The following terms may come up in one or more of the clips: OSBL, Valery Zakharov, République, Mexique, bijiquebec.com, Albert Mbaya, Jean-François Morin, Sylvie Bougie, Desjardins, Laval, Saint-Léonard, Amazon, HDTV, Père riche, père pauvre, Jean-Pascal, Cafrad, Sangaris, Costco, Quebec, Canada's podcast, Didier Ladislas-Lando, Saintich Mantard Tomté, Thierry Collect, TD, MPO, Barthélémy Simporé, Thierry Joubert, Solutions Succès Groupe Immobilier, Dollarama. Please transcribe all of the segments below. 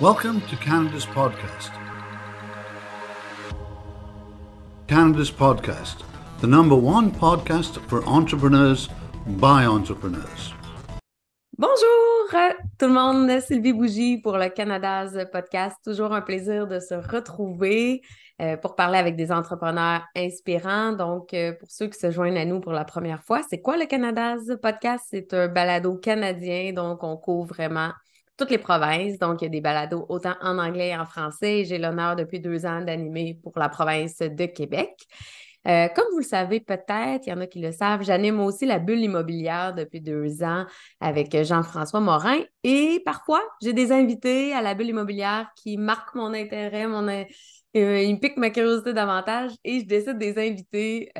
Welcome to Canada's podcast. Canada's podcast, the number one podcast for entrepreneurs by entrepreneurs. Bonjour tout le monde, Sylvie Bougie pour le Canada's podcast. Toujours un plaisir de se retrouver pour parler avec des entrepreneurs inspirants. Donc, pour ceux qui se joignent à nous pour la première fois, c'est quoi le Canada's podcast? C'est un balado canadien, donc on couvre vraiment toutes les provinces. Donc, il y a des balados autant en anglais et en français. J'ai l'honneur depuis 2 ans d'animer pour la province de Québec. Comme vous le savez peut-être, il y en a qui le savent, j'anime aussi la bulle immobilière depuis 2 ans avec Jean-François Morin. Et parfois, j'ai des invités à la bulle immobilière qui marquent mon intérêt, ils me piquent ma curiosité davantage et je décide de les inviter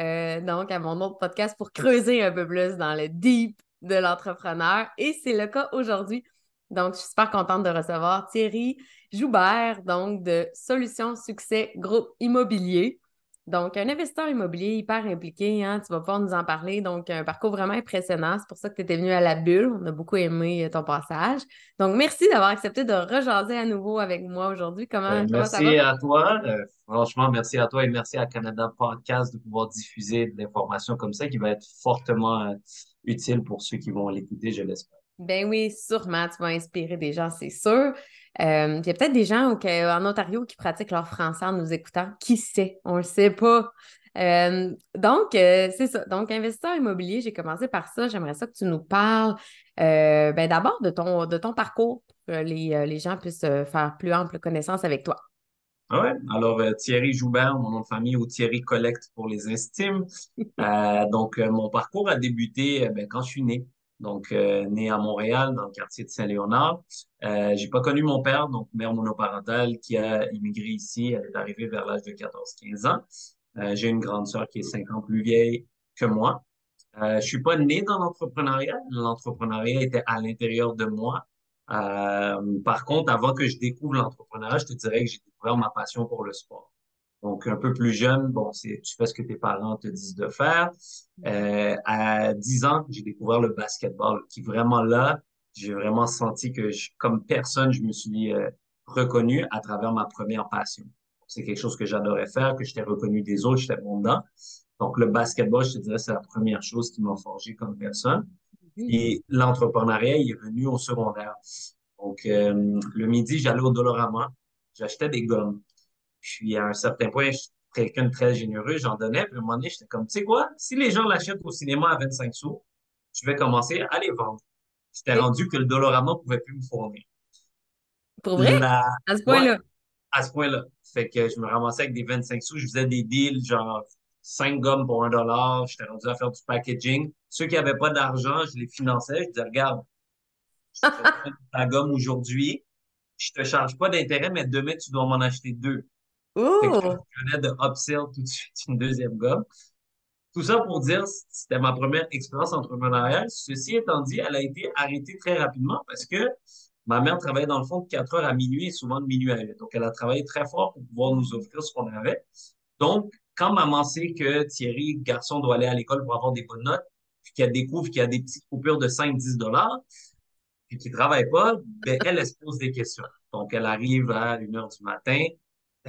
donc à mon autre podcast pour creuser un peu plus dans le deep de l'entrepreneur. Et c'est le cas aujourd'hui. Donc, je suis super contente de recevoir Thierry Joubert, donc de Solutions Succès Groupe Immobilier. Donc, un investisseur immobilier hyper impliqué, hein, tu vas pouvoir nous en parler. Donc, un parcours vraiment impressionnant. C'est pour ça que tu étais venu à la bulle. On a beaucoup aimé ton passage. Donc, merci d'avoir accepté de rejaser à nouveau avec moi aujourd'hui. Merci à toi. Franchement, merci à toi et merci à Canada Podcast de pouvoir diffuser de l'information comme ça qui va être fortement utile pour ceux qui vont l'écouter, je l'espère. Ben oui, sûrement, tu vas inspirer des gens, c'est sûr. Il y a peut-être des gens en Ontario qui pratiquent leur français en nous écoutant. Qui sait? On ne le sait pas. Donc, c'est ça. Donc, investisseur immobilier, j'ai commencé par ça. J'aimerais ça que tu nous parles d'abord de ton parcours pour que les gens puissent faire plus ample connaissance avec toi. Oui, alors Thierry Joubert, mon nom de famille, ou Thierry Collect pour les intimes. Donc, mon parcours a débuté quand je suis né. Donc, né à Montréal, dans le quartier de Saint-Léonard. J'ai pas connu mon père, donc mère monoparentale qui a immigré ici. Elle est arrivée vers l'âge de 14-15 ans. J'ai une grande sœur qui est 5 ans plus vieille que moi. Je suis pas né dans l'entrepreneuriat. L'entrepreneuriat était à l'intérieur de moi. Par contre, avant que je découvre l'entrepreneuriat, je te dirais que j'ai découvert ma passion pour le sport. Donc, un peu plus jeune, tu fais ce que tes parents te disent de faire. À 10 ans, j'ai découvert le basketball, qui vraiment là, j'ai vraiment senti que comme personne, je me suis reconnu à travers ma première passion. C'est quelque chose que j'adorais faire, que j'étais reconnu des autres, j'étais bon dedans. Donc, le basketball, je te dirais, c'est la première chose qui m'a forgé comme personne. Et l'entrepreneuriat, il est venu au secondaire. Donc, le midi, j'allais au Dollarama, j'achetais des gommes. Puis, à un certain point, je suis quelqu'un de très généreux, j'en donnais. Puis, à un moment donné, j'étais comme, tu sais quoi, si les gens l'achètent au cinéma à 25 sous, je vais commencer à les vendre. J'étais rendu que le Dollarama ne pouvait plus me fournir. Pour vrai? À ce point-là? Ouais, à ce point-là. Fait que je me ramassais avec des 25 sous, je faisais des deals, genre 5 gommes pour $1. J'étais rendu à faire du packaging. Ceux qui n'avaient pas d'argent, je les finançais. Je disais, regarde, je te fais ta gomme aujourd'hui. Je te charge pas d'intérêt, mais demain, tu dois m'en acheter 2. Je venais de upsell tout de suite une deuxième gomme. Tout ça pour dire, c'était ma première expérience entrepreneuriale. Ceci étant dit, elle a été arrêtée très rapidement parce que ma mère travaillait dans le fond de 4 heures à minuit et souvent de minuit à 8. Donc, elle a travaillé très fort pour pouvoir nous offrir ce qu'on avait. Donc, quand maman sait que Thierry, garçon, doit aller à l'école pour avoir des bonnes notes, puis qu'elle découvre qu'il y a des petites coupures de 5-10 $, puis qu'il ne travaille pas, ben, elle se pose des questions. Donc, elle arrive à 1h du matin.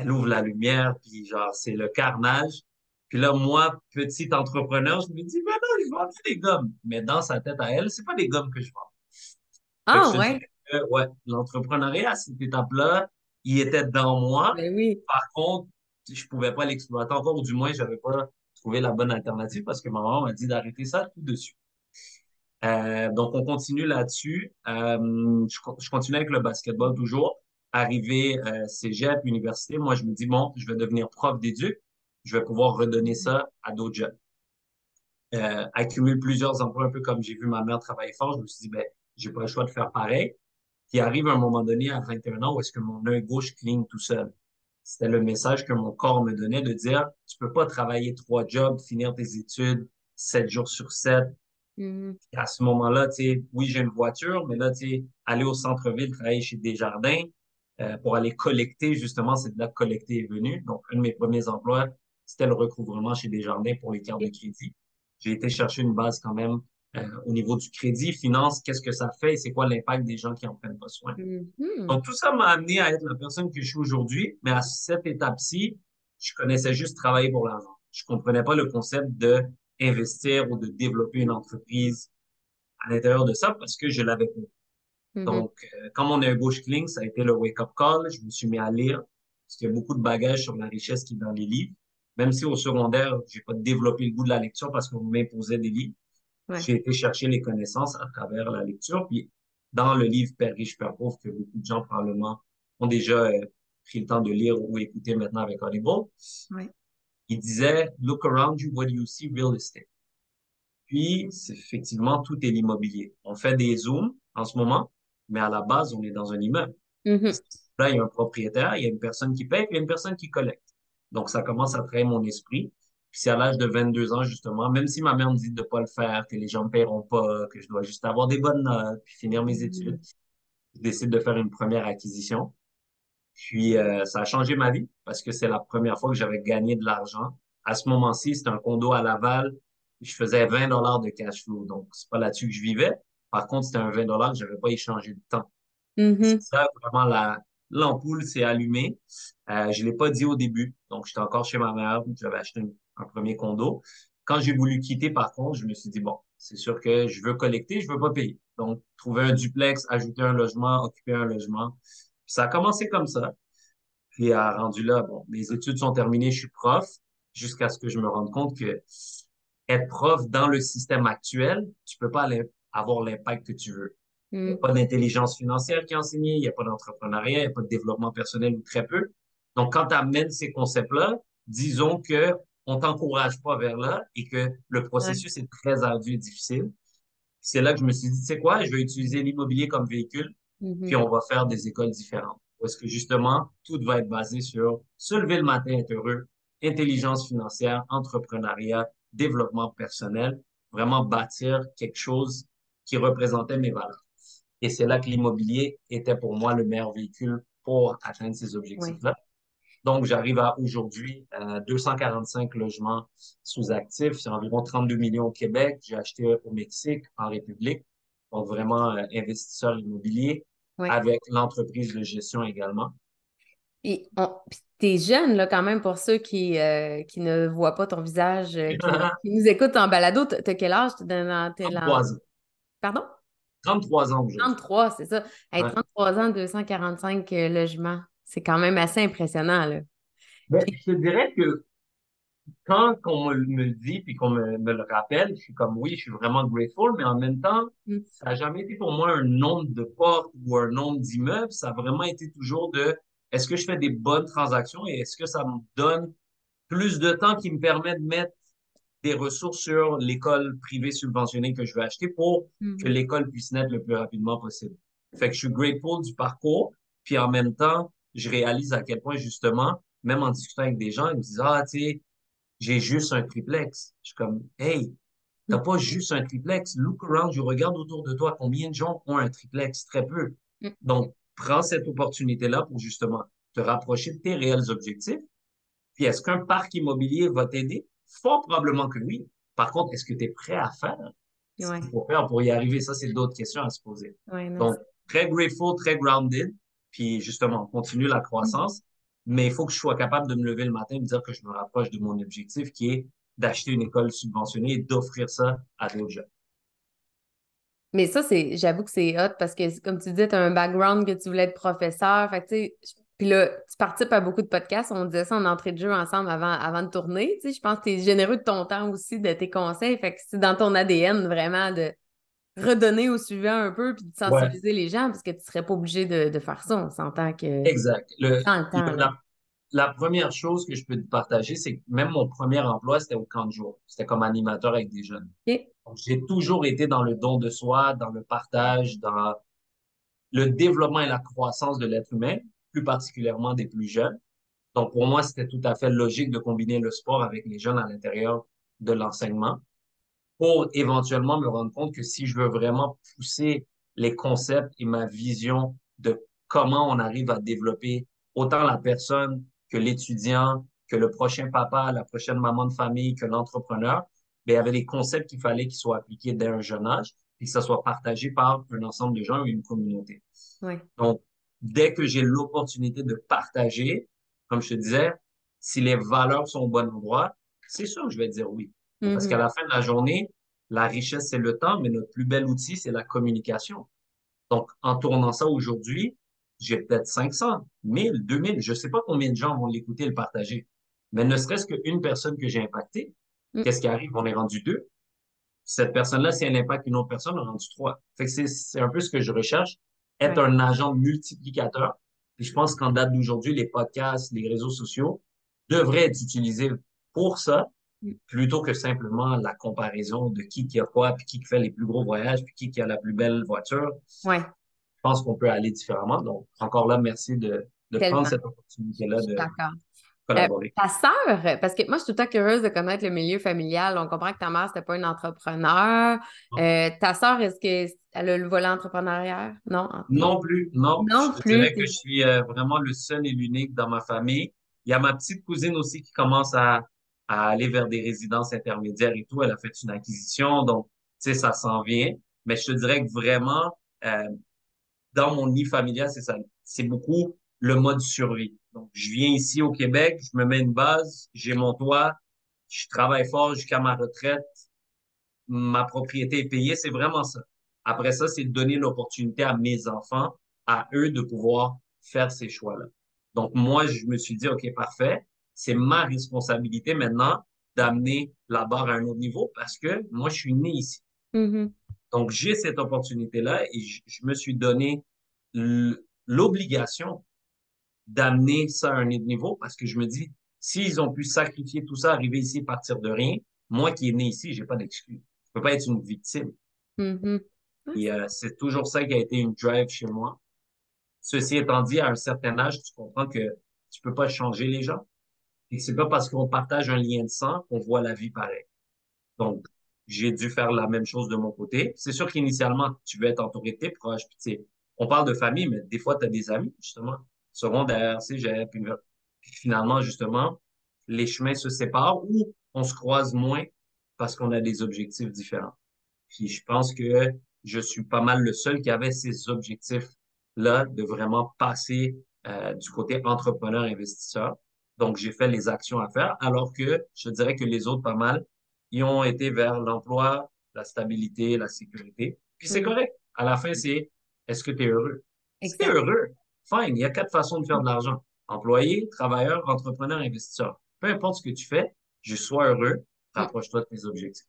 Elle ouvre la lumière, puis genre, c'est le carnage. Puis là, moi, petit entrepreneur, je me dis, ben non, je vendais des gommes. Mais dans sa tête à elle, c'est pas des gommes que je vends. Ah, ouais? Ouais, l'entrepreneuriat, à cette étape-là, il était dans moi. Mais oui. Par contre, je pouvais pas l'exploiter encore, ou du moins, j'avais pas trouvé la bonne alternative parce que ma maman m'a dit d'arrêter ça tout de suite. Donc, on continue là-dessus. Je continue avec le basketball toujours. Arrivé cégep, université, moi, je me dis, bon, je vais devenir prof d'éduc. Je vais pouvoir redonner ça à d'autres jeunes. Accumuler plusieurs emplois, un peu comme j'ai vu ma mère travailler fort. Je me suis dit, ben, j'ai pas le choix de faire pareil. Puis arrive un moment donné, à 21 ans, où est-ce que mon œil gauche cligne tout seul. C'était le message que mon corps me donnait de dire, tu peux pas travailler 3 jobs, finir tes études 7 jours sur 7. Puis à ce moment-là, tu sais, oui, j'ai une voiture, mais là, tu sais, aller au centre-ville, travailler chez Desjardins, pour aller collecter, justement, c'est de la collecter est venue. Donc, un de mes premiers emplois, c'était le recouvrement chez Desjardins pour les cartes de crédit. J'ai été chercher une base quand même au niveau du crédit, finance, qu'est-ce que ça fait et c'est quoi l'impact des gens qui n'en prennent pas soin. Mm-hmm. Donc, tout ça m'a amené à être la personne que je suis aujourd'hui, mais à cette étape-ci, je connaissais juste travailler pour l'argent. Je comprenais pas le concept d'investir ou de développer une entreprise à l'intérieur de ça parce que je l'avais compris. Mm-hmm. Donc, quand mon ébauche cligne, ça a été le wake-up call. Je me suis mis à lire parce qu'il y a beaucoup de bagages sur la richesse qui est dans les livres. Même si au secondaire, j'ai pas développé le goût de la lecture parce qu'on m'imposait des livres. Ouais. J'ai été chercher les connaissances à travers la lecture. Puis, dans le livre « Père riche, père pauvre » que beaucoup de gens, probablement, ont déjà pris le temps de lire ou écouter maintenant avec Audible, ouais. Il disait « Look around you, what you see, real estate ». Puis, c'est effectivement, tout est l'immobilier. On fait des zooms en ce moment, mais à la base, on est dans un immeuble. Mm-hmm. Là, il y a un propriétaire, il y a une personne qui paye, puis il y a une personne qui collecte. Donc, ça commence à traiter mon esprit. Puis c'est à l'âge de 22 ans, justement, même si ma mère me dit de pas le faire, que les gens me paieront pas, que je dois juste avoir des bonnes notes, puis finir mes études, je décide de faire une première acquisition. Puis ça a changé ma vie parce que c'est la première fois que j'avais gagné de l'argent. À ce moment-ci, c'était un condo à Laval. Je faisais $20 de cash flow. Donc, c'est pas là-dessus que je vivais. Par contre, c'était un $20 que j'avais pas échangé de temps. Mm-hmm. C'est ça, vraiment, l'ampoule s'est allumée. Je l'ai pas dit au début. Donc, j'étais encore chez ma mère. J'avais acheté un premier condo. Quand j'ai voulu quitter, par contre, je me suis dit, bon, c'est sûr que je veux collecter, je veux pas payer. Donc, trouver un duplex, ajouter un logement, occuper un logement. Puis ça a commencé comme ça. Puis, rendu là, bon, mes études sont terminées, je suis prof, jusqu'à ce que je me rende compte que être prof dans le système actuel, tu peux pas avoir l'impact que tu veux. Il n'y a pas d'intelligence financière qui est enseignée, il n'y a pas d'entrepreneuriat, il n'y a pas de développement personnel ou très peu. Donc, quand tu amènes ces concepts-là, disons que on t'encourage pas vers là et que le processus est très ardu et difficile. C'est là que je me suis dit, tu sais quoi, je vais utiliser l'immobilier comme véhicule, mm-hmm. puis on va faire des écoles différentes. Parce que justement, tout va être basé sur se lever le matin, être heureux, intelligence financière, entrepreneuriat, développement personnel, vraiment bâtir quelque chose qui représentait mes valeurs. Et c'est là que l'immobilier était pour moi le meilleur véhicule pour atteindre ces objectifs-là. Oui. Donc, j'arrive à aujourd'hui 245 logements sous actifs. C'est environ 32 millions au Québec. J'ai acheté au Mexique, en République. Donc, vraiment investisseur immobilier avec l'entreprise de gestion également. Et t'es jeune, là, quand même, pour ceux qui ne voient pas ton visage, qui nous écoutent en balado. T'as quel âge? 33 ans. Pardon? 33 ans aujourd'hui. 33, c'est ça. Hey, 33 ans, 245 logements. C'est quand même assez impressionnant, là. Ben, je te dirais que quand on me le dit puis qu'on me le rappelle, je suis comme, oui, je suis vraiment grateful, mais en même temps, ça n'a jamais été pour moi un nombre de portes ou un nombre d'immeubles. Ça a vraiment été toujours de, est-ce que je fais des bonnes transactions et est-ce que ça me donne plus de temps qui me permet de mettre des ressources sur l'école privée subventionnée que je veux acheter pour que l'école puisse naître le plus rapidement possible. Fait que je suis grateful du parcours, puis en même temps, je réalise à quel point, justement, même en discutant avec des gens, ils me disent « Ah, tu sais, j'ai juste un triplex. » Je suis comme « Hey, t'as pas juste un triplex. Look around, je regarde autour de toi. Combien de gens ont un triplex? Très peu. Donc, prends cette opportunité-là pour, justement, te rapprocher de tes réels objectifs. Puis, est-ce qu'un parc immobilier va t'aider? Fort probablement que oui. Par contre, est-ce que tu es prêt à faire? Ouais. Pour faire, pour y arriver, ça, c'est d'autres questions à se poser. Ouais, donc, très grateful, très grounded. Puis justement, on continue la croissance, mais il faut que je sois capable de me lever le matin et me dire que je me rapproche de mon objectif qui est d'acheter une école subventionnée et d'offrir ça à d'autres jeunes. Mais ça, j'avoue que c'est hot parce que, comme tu disais, tu as un background que tu voulais être professeur. Fait que, tu sais, puis là, tu participes à beaucoup de podcasts. On disait ça en entrée de jeu ensemble avant de tourner. Tu sais, je pense que tu es généreux de ton temps aussi, de tes conseils. Fait que c'est dans ton ADN vraiment de redonner au suivant un peu puis de sensibiliser les gens parce que tu ne serais pas obligé de faire ça, on s'entend que... Exact. La première chose que je peux te partager, c'est que même mon premier emploi, c'était au camp de jour. C'était comme animateur avec des jeunes. Okay. Donc, j'ai toujours été dans le don de soi, dans le partage, dans le développement et la croissance de l'être humain, plus particulièrement des plus jeunes. Donc, pour moi, c'était tout à fait logique de combiner le sport avec les jeunes à l'intérieur de l'enseignement, pour éventuellement me rendre compte que si je veux vraiment pousser les concepts et ma vision de comment on arrive à développer autant la personne que l'étudiant, que le prochain papa, la prochaine maman de famille, que l'entrepreneur, il y avait des concepts qu'il fallait qu'ils soient appliqués dès un jeune âge et que ça soit partagé par un ensemble de gens ou une communauté. Oui. Donc, dès que j'ai l'opportunité de partager, comme je te disais, si les valeurs sont au bon endroit, c'est sûr que je vais dire oui. Mm-hmm. Parce qu'à la fin de la journée, la richesse, c'est le temps, mais notre plus bel outil, c'est la communication. Donc, en tournant ça aujourd'hui, j'ai peut-être 500, 1000, 2000, je ne sais pas combien de gens vont l'écouter et le partager. Mais ne serait-ce qu'une personne que j'ai impactée, qu'est-ce qui arrive? On est rendu 2. Cette personne-là, si elle impacte une autre personne, on est rendu 3. Fait que c'est un peu ce que je recherche, être un agent multiplicateur. Puis je pense qu'en date d'aujourd'hui, les podcasts, les réseaux sociaux devraient être utilisés pour ça, plutôt que simplement la comparaison de qui a quoi, puis qui fait les plus gros voyages, puis qui a la plus belle voiture. Ouais. Je pense qu'on peut aller différemment. Donc, encore là, merci de prendre cette opportunité-là de collaborer. Ta sœur, parce que moi, je suis tout le temps curieuse de connaître le milieu familial. On comprend que ta mère, c'était pas une entrepreneur. Ta sœur, est-ce qu'elle a le volet entrepreneurial? Non? Non plus. Non plus. Je dirais que je suis vraiment le seul et l'unique dans ma famille. Il y a ma petite cousine aussi qui commence à aller vers des résidences intermédiaires et tout. Elle a fait une acquisition, donc, tu sais, ça s'en vient. Mais je te dirais que vraiment... dans mon nid familial, c'est ça. C'est beaucoup le mode survie. Donc, je viens ici au Québec, je me mets une base, j'ai mon toit, je travaille fort jusqu'à ma retraite, ma propriété est payée, c'est vraiment ça. Après ça, c'est de donner l'opportunité à mes enfants, à eux, de pouvoir faire ces choix-là. Donc, moi, je me suis dit, OK, parfait, c'est ma responsabilité maintenant d'amener la barre à un autre niveau parce que moi, je suis né ici. Mm-hmm. Donc, j'ai cette opportunité-là et je me suis donné l'obligation d'amener ça à un niveau parce que je me dis, s'ils ont pu sacrifier tout ça, arriver ici, partir de rien, moi qui est né ici, j'ai pas d'excuse. Je peux pas être une victime. Mm-hmm. Et c'est toujours ça qui a été une drive chez moi. Ceci étant dit, à un certain âge, tu comprends que tu peux pas changer les gens. Et c'est pas parce qu'on partage un lien de sang qu'on voit la vie pareil. Donc, j'ai dû faire la même chose de mon côté. C'est sûr qu'initialement, tu veux être entouré de tes proches. Puis, tu sais, on parle de famille, mais des fois, tu as des amis, justement, secondaire, cégep. Puis finalement, justement, les chemins se séparent ou on se croise moins parce qu'on a des objectifs différents. Puis je pense que je suis pas mal le seul qui avait ces objectifs-là de vraiment passer du côté entrepreneur-investisseur. Donc, j'ai fait les actions à faire, alors que je dirais que les autres, pas mal, ils ont été vers l'emploi, la stabilité, la sécurité. Puis c'est correct. À la fin, c'est est-ce que tu es heureux? Exactement. Si tu es heureux, fine. Il y a 4 façons de faire de l'argent. Employé, travailleur, entrepreneur, investisseur. Peu importe ce que tu fais, je sois heureux, rapproche-toi de tes objectifs.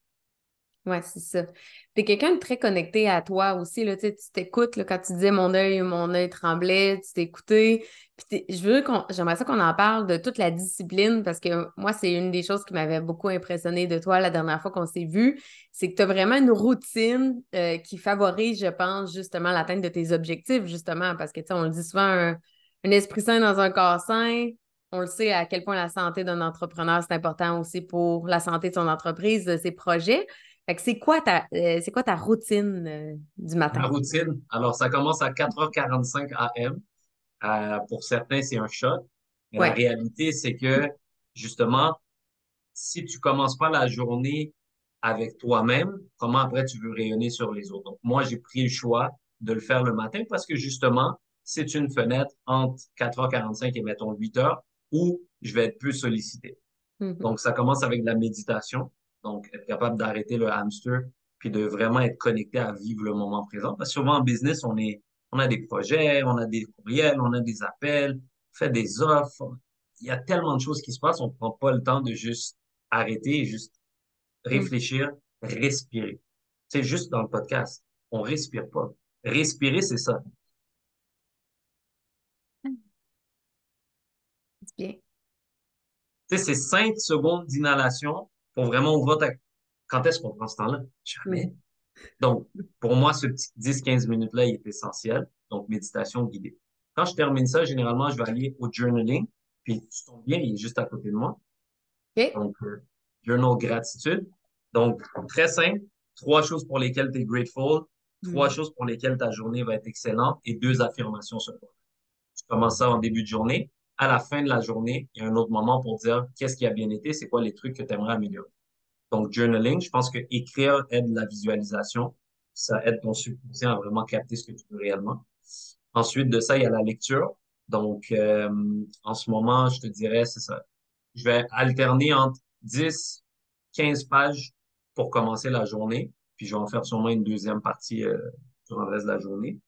Oui, c'est ça. Tu es quelqu'un de très connecté à toi aussi. Là, tu t'écoutes là, quand tu disais mon œil tremblait, tu t'écoutais. Puis j'aimerais ça qu'on en parle de toute la discipline parce que moi, c'est une des choses qui m'avait beaucoup impressionnée de toi la dernière fois qu'on s'est vu. C'est que tu as vraiment une routine qui favorise, je pense, justement l'atteinte de tes objectifs, justement, parce que on le dit souvent, un esprit sain dans un corps sain. On le sait à quel point la santé d'un entrepreneur, c'est important aussi pour la santé de son entreprise, de ses projets. Fait que c'est quoi ta routine du matin? Ma routine? Alors, ça commence à 4h45 AM. Pour certains, c'est un choc. Mais la réalité, c'est que, justement, si tu commences pas la journée avec toi-même, comment après tu veux rayonner sur les autres? Donc, moi, j'ai pris le choix de le faire le matin parce que, justement, c'est une fenêtre entre 4h45 et, mettons, 8h où je vais être plus sollicité. Mm-hmm. Donc, ça commence avec de la méditation. Donc, être capable d'arrêter le hamster puis de vraiment être connecté à vivre le moment présent. Parce que souvent, en business, on a des projets, on a des courriels, on a des appels, on fait des offres. Il y a tellement de choses qui se passent, on ne prend pas le temps de juste arrêter et juste réfléchir, respirer. C'est juste dans le podcast, on ne respire pas. Respirer, c'est ça. C'est bien. Tu sais, c'est 5 secondes d'inhalation. Pour vraiment ouvrir Quand est-ce qu'on prend ce temps-là? Jamais. Donc, pour moi, ce petit 10-15 minutes-là, il est essentiel. Donc, méditation guidée. Quand je termine ça, généralement, je vais aller au journaling. Puis, tu tombes bien, il est juste à côté de moi. Okay. Donc, journal gratitude. Donc, très simple. 3 choses pour lesquelles tu es grateful. 3 choses pour lesquelles ta journée va être excellente. Et 2 affirmations sur toi. Je commence ça en début de journée. À la fin de la journée, il y a un autre moment pour dire qu'est-ce qui a bien été, c'est quoi les trucs que tu aimerais améliorer. Donc, journaling, je pense que écrire aide la visualisation. Ça aide ton subconscient à vraiment capter ce que tu veux réellement. Ensuite de ça, il y a la lecture. Donc, en ce moment, je te dirais, c'est ça. Je vais alterner entre 10, 15 pages pour commencer la journée. Puis, je vais en faire sûrement une deuxième partie durant le reste de la journée.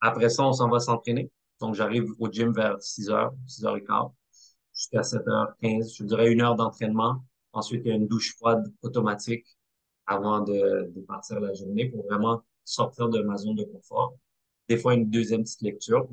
Après ça, on s'en va s'entraîner. Donc, j'arrive au gym vers 6h, 6h15, jusqu'à 7h15. Je dirais 1 heure d'entraînement. Ensuite, il y a une douche froide automatique avant de partir la journée pour vraiment sortir de ma zone de confort. Des fois, une deuxième petite lecture.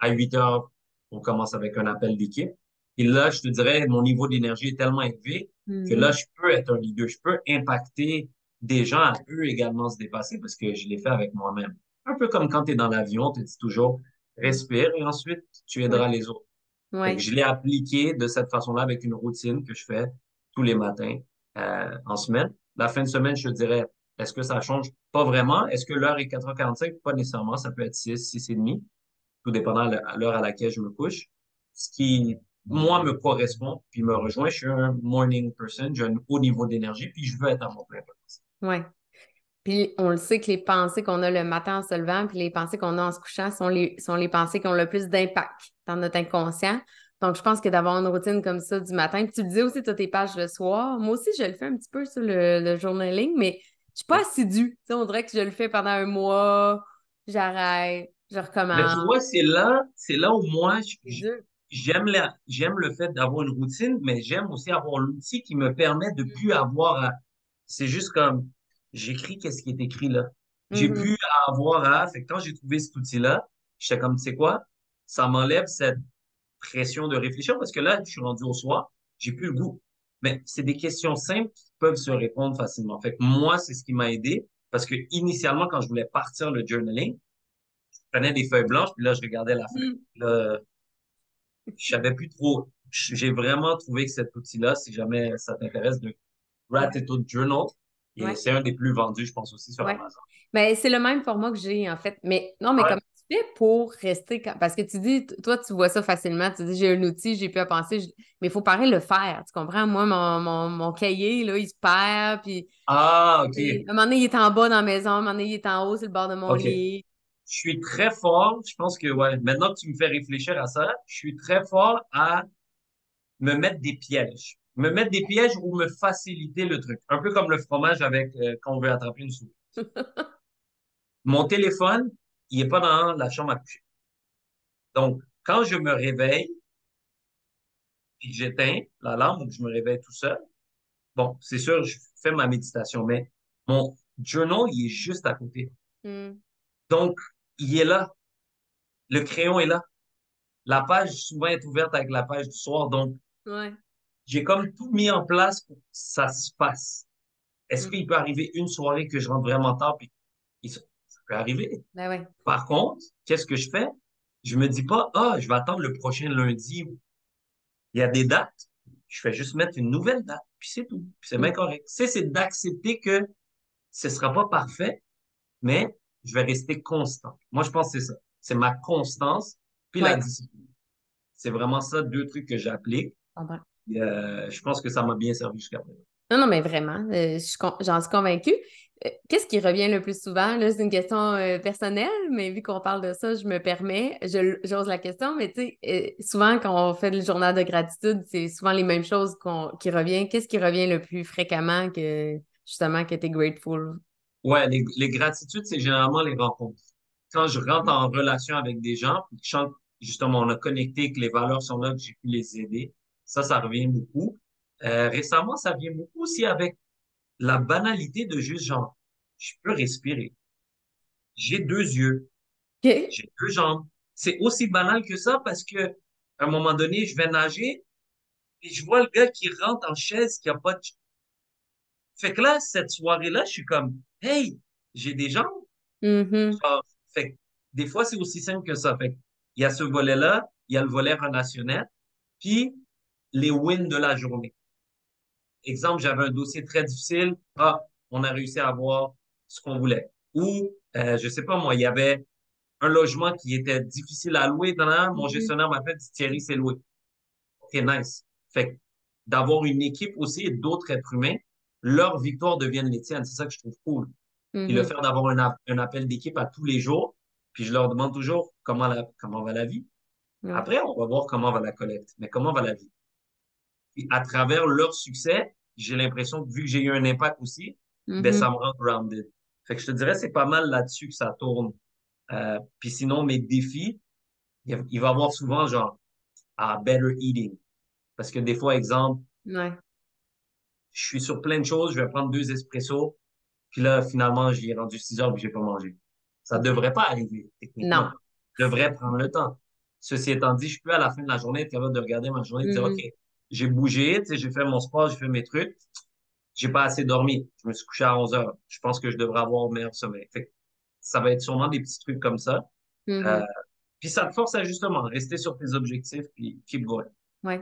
À 8h, on commence avec un appel d'équipe. Et là, je te dirais, mon niveau d'énergie est tellement élevé que là, je peux être un leader. Je peux impacter des gens à eux également se dépasser parce que je l'ai fait avec moi-même. Un peu comme quand tu es dans l'avion, tu dis toujours respire et ensuite, tu aideras les autres. Ouais. Donc, je l'ai appliqué de cette façon-là avec une routine que je fais tous les matins en semaine. La fin de semaine, je te dirais, est-ce que ça change? Pas vraiment. Est-ce que l'heure est 4h45? Pas nécessairement. Ça peut être 6, 6h30, tout dépendant de l'heure à laquelle je me couche. Ce qui, moi, me correspond puis me rejoint. Je suis un morning person. J'ai un haut niveau d'énergie puis je veux être à mon plein potentiel. Oui. Puis on le sait que les pensées qu'on a le matin en se levant puis les pensées qu'on a en se couchant sont les pensées qui ont le plus d'impact dans notre inconscient. Donc, je pense que d'avoir une routine comme ça du matin, puis tu le disais aussi, tu as tes pages le soir. Moi aussi, je le fais un petit peu sur le journaling, mais je suis pas assidue. T'sais, on dirait que je le fais pendant un mois, j'arrête, je recommence. Mais tu vois, c'est là où moi, j'aime le fait d'avoir une routine, mais j'aime aussi avoir l'outil qui me permet de plus avoir à... C'est juste comme, j'écris qu'est-ce qui est écrit là. J'ai plus à avoir à... Fait que quand j'ai trouvé cet outil-là, j'étais comme, tu sais quoi, ça m'enlève cette pression de réfléchir parce que là, je suis rendu au soir, j'ai plus le goût. Mais c'est des questions simples qui peuvent se répondre facilement. Fait que moi, c'est ce qui m'a aidé parce que initialement, quand je voulais partir le journaling, je prenais des feuilles blanches puis là, je regardais la feuille. Là, je savais plus trop. J'ai vraiment trouvé que cet outil-là, si jamais ça t'intéresse, de Gratitude Journal, et c'est un des plus vendus, je pense, aussi sur Amazon. Mais c'est le même format que j'ai, en fait. Mais non, mais comme pour rester... Parce que tu dis, toi, tu vois ça facilement. Tu dis, j'ai un outil, j'ai plus à penser. Mais il faut pareil le faire. Tu comprends? Moi, mon cahier, là, il se perd. Puis... Ah, OK. Puis, à un moment donné, il est en bas dans la maison. À un moment donné, il est en haut sur le bord de mon lit. Je suis très fort. Je pense que, maintenant que tu me fais réfléchir à ça, je suis très fort à me mettre des pièges. Me mettre des pièges ou me faciliter le truc. Un peu comme le fromage avec quand on veut attraper une souris. Mon téléphone... il n'est pas dans la chambre à coucher. Donc, quand je me réveille et que j'éteins l'alarme ou que je me réveille tout seul, bon, c'est sûr, je fais ma méditation, mais mon journal, il est juste à côté. Donc, il est là. Le crayon est là. La page, souvent, est ouverte avec la page du soir. Donc, j'ai comme tout mis en place pour que ça se passe. Est-ce qu'il peut arriver une soirée que je rentre vraiment tard puis peut arriver. Ben ouais. Par contre, qu'est-ce que je fais? Je me dis pas, je vais attendre le prochain lundi. Il y a des dates. Je fais juste mettre une nouvelle date, puis c'est tout. Puis c'est bien correct. C'est d'accepter que ce sera pas parfait, mais je vais rester constant. Moi, je pense que c'est ça. C'est ma constance, puis la discipline. C'est vraiment ça, 2 trucs que j'applique. Et, je pense que ça m'a bien servi jusqu'à présent. Non, mais vraiment, j'en suis convaincue. Qu'est-ce qui revient le plus souvent? Là, c'est une question personnelle, mais vu qu'on parle de ça, je me permets, j'ose la question, mais tu sais, souvent quand on fait le journal de gratitude, c'est souvent les mêmes choses qui reviennent. Qu'est-ce qui revient le plus fréquemment que, justement, que t'es grateful? Ouais, les gratitudes, c'est généralement les rencontres. Quand je rentre en relation avec des gens, puis que justement, on a connecté, que les valeurs sont là, que j'ai pu les aider, ça revient beaucoup. Récemment, ça vient beaucoup aussi avec la banalité de juste genre, je peux respirer. J'ai 2 yeux. Okay. J'ai 2 jambes. C'est aussi banal que ça parce que, à un moment donné, je vais nager et je vois le gars qui rentre en chaise, qui a pas de... Fait que là, cette soirée-là, je suis comme, hey, j'ai des jambes. Genre, fait que, des fois, c'est aussi simple que ça. Fait que, il y a ce volet-là, il y a le volet relationnel, puis les wins de la journée. Exemple, j'avais un dossier très difficile. On a réussi à avoir ce qu'on voulait. Ou, je sais pas moi, il y avait un logement qui était difficile à louer. Mon gestionnaire m'appelle, dit Thierry, c'est loué. OK, nice. Fait que d'avoir une équipe aussi et d'autres êtres humains leurs victoires deviennent les tiennes. C'est ça que je trouve cool. Mm-hmm. Et le faire d'avoir un appel d'équipe à tous les jours, puis je leur demande toujours comment va la vie. Mm-hmm. Après, on va voir comment va la collecte, mais comment va la vie. Et à travers leur succès, j'ai l'impression que vu que j'ai eu un impact aussi, mm-hmm. ben, ça me rend grounded. Fait que je te dirais, c'est pas mal là-dessus que ça tourne. Puis sinon, mes défis, il va y avoir souvent genre « better eating ». Parce que des fois, exemple, ouais. je suis sur plein de choses, je vais prendre 2 espressos, puis là, finalement, j'y ai rendu 6 heures et je n'ai pas mangé. Ça ne devrait pas arriver, techniquement. Non. Je devrais prendre le temps. Ceci étant dit, je peux à la fin de la journée être capable de regarder ma journée et mm-hmm. dire « OK, j'ai bougé, j'ai fait mon sport, j'ai fait mes trucs, j'ai pas assez dormi, je me suis couché à 11 heures, je pense que je devrais avoir un meilleur sommeil. » Fait que ça va être sûrement des petits trucs comme ça. Mm-hmm. Puis ça te force à justement rester sur tes objectifs puis keep going. Oui.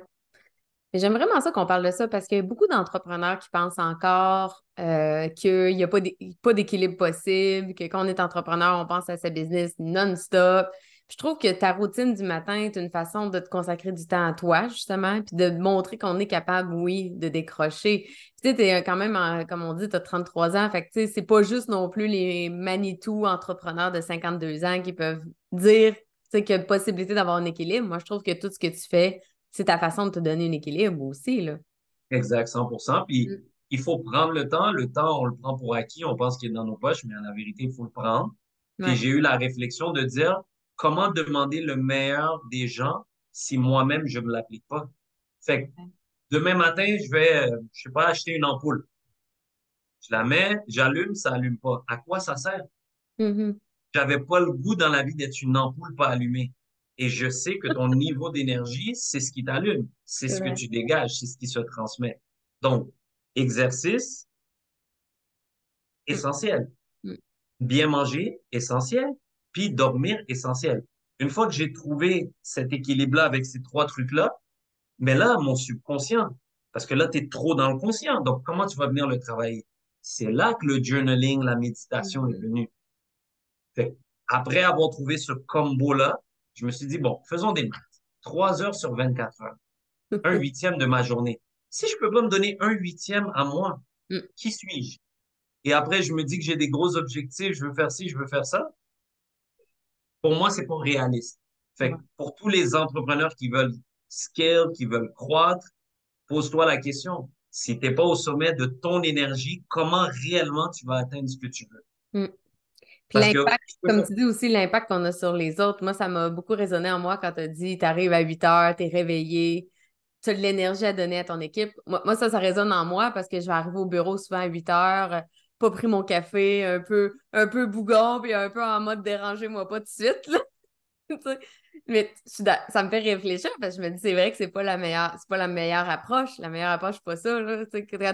Mais j'aime vraiment ça qu'on parle de ça parce qu'il y a beaucoup d'entrepreneurs qui pensent encore qu'il n'y a pas d'équilibre possible, que quand on est entrepreneur, on pense à sa business non-stop. Puis je trouve que ta routine du matin est une façon de te consacrer du temps à toi, justement, puis de montrer qu'on est capable, oui, de décrocher. Puis tu sais, t'es quand même, comme on dit, t'as 33 ans, fait que tu sais, c'est pas juste non plus les Manitou entrepreneurs de 52 ans qui peuvent dire qu'il y a une possibilité d'avoir un équilibre. Moi, je trouve que tout ce que tu fais, c'est ta façon de te donner un équilibre aussi, là. Exact, 100%. Puis il faut prendre le temps. Le temps, on le prend pour acquis. On pense qu'il est dans nos poches, mais en vérité, il faut le prendre. Puis j'ai eu la réflexion de dire, comment demander le meilleur des gens si moi-même, je ne me l'applique pas? Fait que demain matin, je vais, je sais pas, acheter une ampoule. Je la mets, j'allume, ça allume pas. À quoi ça sert? Mm-hmm. J'avais pas le goût dans la vie d'être une ampoule pas allumée. Et je sais que ton niveau d'énergie, c'est ce qui t'allume, c'est ce que tu dégages, c'est ce qui se transmet. Donc, exercice, essentiel. Bien manger, essentiel. Puis dormir, essentiel. Une fois que j'ai trouvé cet équilibre-là avec ces 3 trucs-là, mais là, mon subconscient, parce que là, tu es trop dans le conscient, donc comment tu vas venir le travailler? C'est là que le journaling, la méditation est venue. Fait, après avoir trouvé ce combo-là, je me suis dit, bon, faisons des maths. 3 heures sur 24 heures. 1/8 de ma journée. Si je peux pas me donner 1/8 à moi, qui suis-je? Et après, je me dis que j'ai des gros objectifs, je veux faire ci, je veux faire ça. Pour moi, c'est pas réaliste. Fait que pour tous les entrepreneurs qui veulent scale, qui veulent croître, pose-toi la question. Si t'es pas au sommet de ton énergie, comment réellement tu vas atteindre ce que tu veux? Puis l'impact, comme tu dis aussi, l'impact qu'on a sur les autres. Moi, ça m'a beaucoup résonné en moi quand tu as dit, t'arrives à 8 heures, t'es réveillé, tu as de l'énergie à donner à ton équipe. Moi, ça résonne en moi parce que je vais arriver au bureau souvent à 8 heures, pas pris mon café, un peu bougon, puis un peu en mode dérangez-moi pas tout de suite, là. Mais ça me fait réfléchir parce que je me dis, c'est vrai que c'est pas la meilleure approche. La meilleure approche, c'est pas ça, là.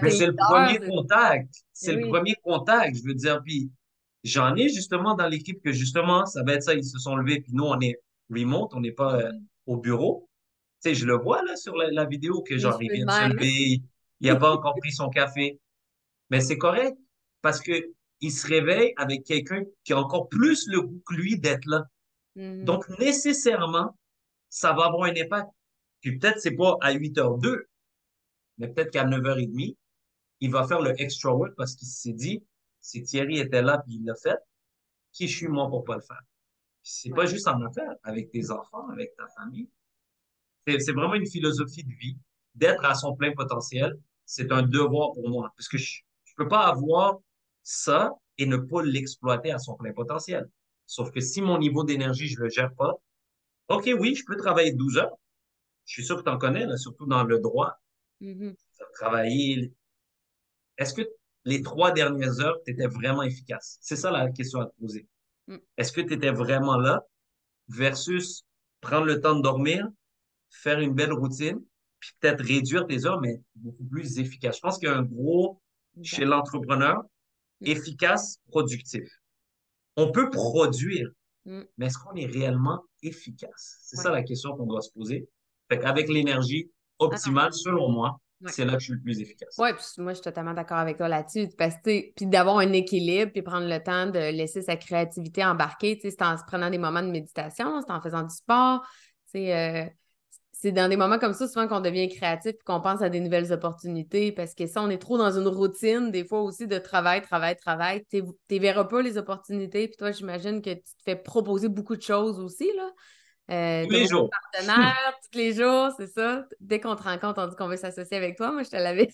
Mais c'est le premier contact. C'est le premier contact, je veux dire. Puis j'en ai justement dans l'équipe que justement, ça va être ça, ils se sont levés, puis nous, on est remote, on n'est pas au bureau. Tu sais, je le vois là sur la vidéo que genre, il vient de se lever, il n'a pas encore pris son café. Mais c'est correct, parce qu'il se réveille avec quelqu'un qui a encore plus le goût que lui d'être là. Mm-hmm. Donc, nécessairement, ça va avoir un impact. Puis peut-être, c'est pas à 8h02, mais peut-être qu'à 9h30, il va faire le extra work parce qu'il s'est dit, si Thierry était là puis il l'a fait, qui je suis moi pour pas le faire? C'est pas juste en affaires, avec tes enfants, avec ta famille. C'est vraiment une philosophie de vie. D'être à son plein potentiel, c'est un devoir pour moi. Parce que je peux pas avoir ça et ne pas l'exploiter à son plein potentiel. Sauf que si mon niveau d'énergie, je le gère pas, OK, oui, je peux travailler 12 heures. Je suis sûr que tu en connais, là, surtout dans le droit. Mm-hmm. Travailler. Est-ce que les 3 dernières heures, tu étais vraiment efficace? C'est ça la question à te poser. Est-ce que tu étais vraiment là versus prendre le temps de dormir, faire une belle routine, puis peut-être réduire tes heures, mais beaucoup plus efficace? Je pense qu'il y a un gros, chez l'entrepreneur, efficace, productif. On peut produire, mais est-ce qu'on est réellement efficace? C'est ça la question qu'on doit se poser. Fait qu'avec l'énergie optimale, selon moi, c'est là que je suis le plus efficace. Oui, puis moi, je suis totalement d'accord avec toi là-dessus. Parce que, puis d'avoir un équilibre, puis prendre le temps de laisser sa créativité embarquer, c'est en se prenant des moments de méditation, c'est en faisant du sport, c'est dans des moments comme ça souvent qu'on devient créatif et qu'on pense à des nouvelles opportunités, parce que ça, on est trop dans une routine des fois aussi de travail. Tu ne verras pas les opportunités. Puis toi, j'imagine que tu te fais proposer beaucoup de choses aussi, là. Tous les jours. Partenaires, tous les jours, c'est ça. Dès qu'on te rencontre, on dit qu'on veut s'associer avec toi. Moi, je te l'avais.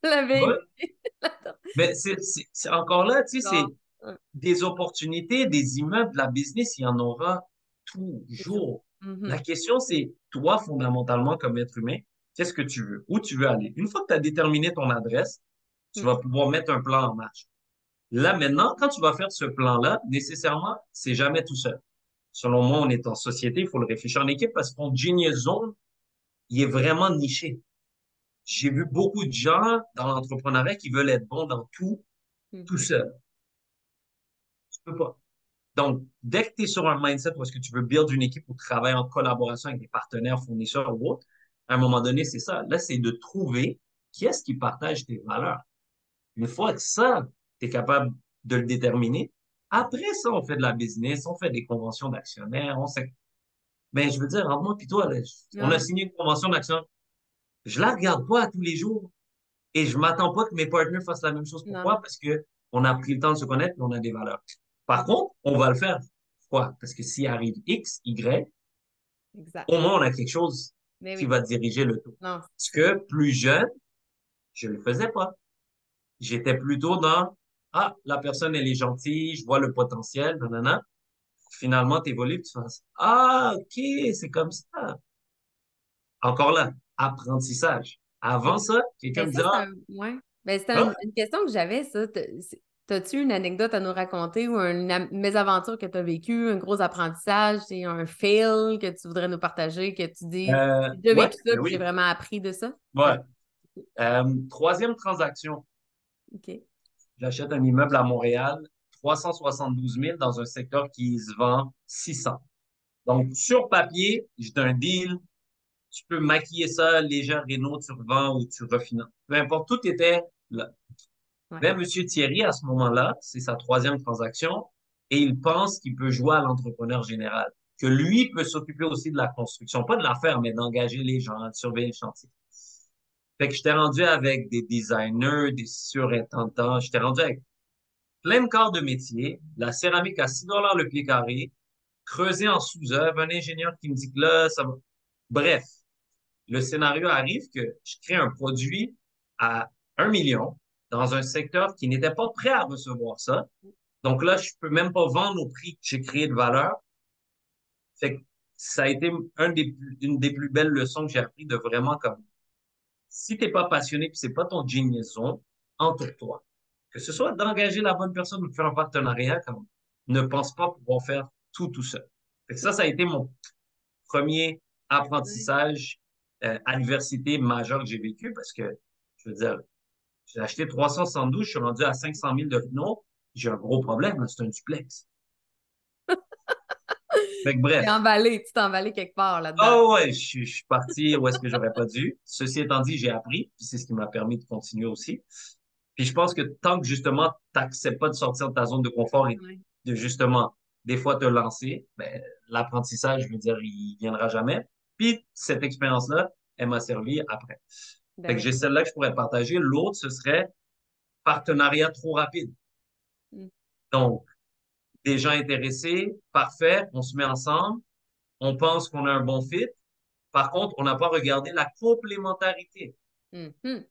Ouais. Mais c'est encore là, tu sais, c'est des opportunités, des immeubles, de la business, il y en aura toujours. Mm-hmm. La question, c'est toi, fondamentalement, comme être humain, qu'est-ce que tu veux? Où tu veux aller? Une fois que tu as déterminé ton adresse, tu vas pouvoir mettre un plan en marche. Là, maintenant, quand tu vas faire ce plan-là, nécessairement, c'est jamais tout seul. Selon moi, on est en société, il faut le réfléchir en équipe parce que ton genius zone, il est vraiment niché. J'ai vu beaucoup de gens dans l'entrepreneuriat qui veulent être bons dans tout seul. Tu peux pas. Donc, dès que tu es sur un mindset où est-ce que tu veux build une équipe ou travailler en collaboration avec des partenaires, fournisseurs ou autres, à un moment donné, c'est ça. Là, c'est de trouver qui est-ce qui partage tes valeurs. Une fois que ça, tu es capable de le déterminer, après ça, on fait de la business, on fait des conventions d'actionnaires, on sait. Mais je veux dire, entre moi et toi, là, on a signé une convention d'actionnaires. Je la regarde pas à tous les jours et je m'attends pas que mes partenaires fassent la même chose. Pourquoi? Parce que on a pris le temps de se connaître et on a des valeurs. Par contre, on va le faire. Pourquoi? Parce que s'il arrive X, Y, au moins on a quelque chose qui va diriger le tout. Non. Parce que plus jeune, je le faisais pas. J'étais plutôt dans... Ah, la personne, elle est gentille, je vois le potentiel, nanana. Finalement, tu évolues, tu fasses « Ah, OK, c'est comme ça. » Encore là, apprentissage. Avant ça, quelqu'un me dira... Oui, c'était une question que j'avais, ça. T'as-tu une anecdote à nous raconter ou une mésaventure que tu as vécue, un gros apprentissage, un fail que tu voudrais nous partager, que tu dis « J'ai vécu ça, j'ai vraiment appris de ça. » Oui. Troisième transaction. OK. J'achète un immeuble à Montréal, 372 000 dans un secteur qui se vend 600. Donc, sur papier, j'ai un deal, tu peux maquiller ça, léger réno, tu revends ou tu refinances. Peu importe, tout était là. Ouais. Mais M. Thierry, à ce moment-là, c'est sa troisième transaction et il pense qu'il peut jouer à l'entrepreneur général, que lui peut s'occuper aussi de la construction, pas de l'affaire, mais d'engager les gens, de surveiller le chantier. Fait que j'étais rendu avec des designers, des surintendants. J'étais rendu avec plein de corps de métier, la céramique à $6 le pied carré, creusé en sous-œuvre, un ingénieur qui me dit que là, ça va. Bref, le scénario arrive que je crée un produit à 1 million dans un secteur qui n'était pas prêt à recevoir ça. Donc là, je peux même pas vendre au prix que j'ai créé de valeur. Fait que ça a été une des plus belles leçons que j'ai appris de vraiment comme... Si t'es pas passionné puis c'est pas ton genius zone, entoure-toi. Que ce soit d'engager la bonne personne ou de faire un partenariat, comme ne pense pas pouvoir faire tout seul. Fait que ça a été mon premier apprentissage à l'université majeure que j'ai vécu parce que, je veux dire, j'ai acheté 372, je suis rendu à 500 000 de revenus, j'ai un gros problème, c'est un duplex. Fait que bref. Tu t'es emballé quelque part là-dedans. Oh ouais, je suis parti où est-ce que j'aurais pas dû. Ceci étant dit, j'ai appris, puis c'est ce qui m'a permis de continuer aussi. Puis je pense que tant que justement, t'acceptes pas de sortir de ta zone de confort et de justement, des fois te lancer, ben, l'apprentissage, je veux dire, il viendra jamais. Puis cette expérience-là, elle m'a servi après. Fait que j'ai celle-là que je pourrais partager. L'autre, ce serait partenariat trop rapide. Donc, des gens intéressés, parfait, on se met ensemble, on pense qu'on a un bon fit. Par contre, on n'a pas regardé la complémentarité. Mm-hmm.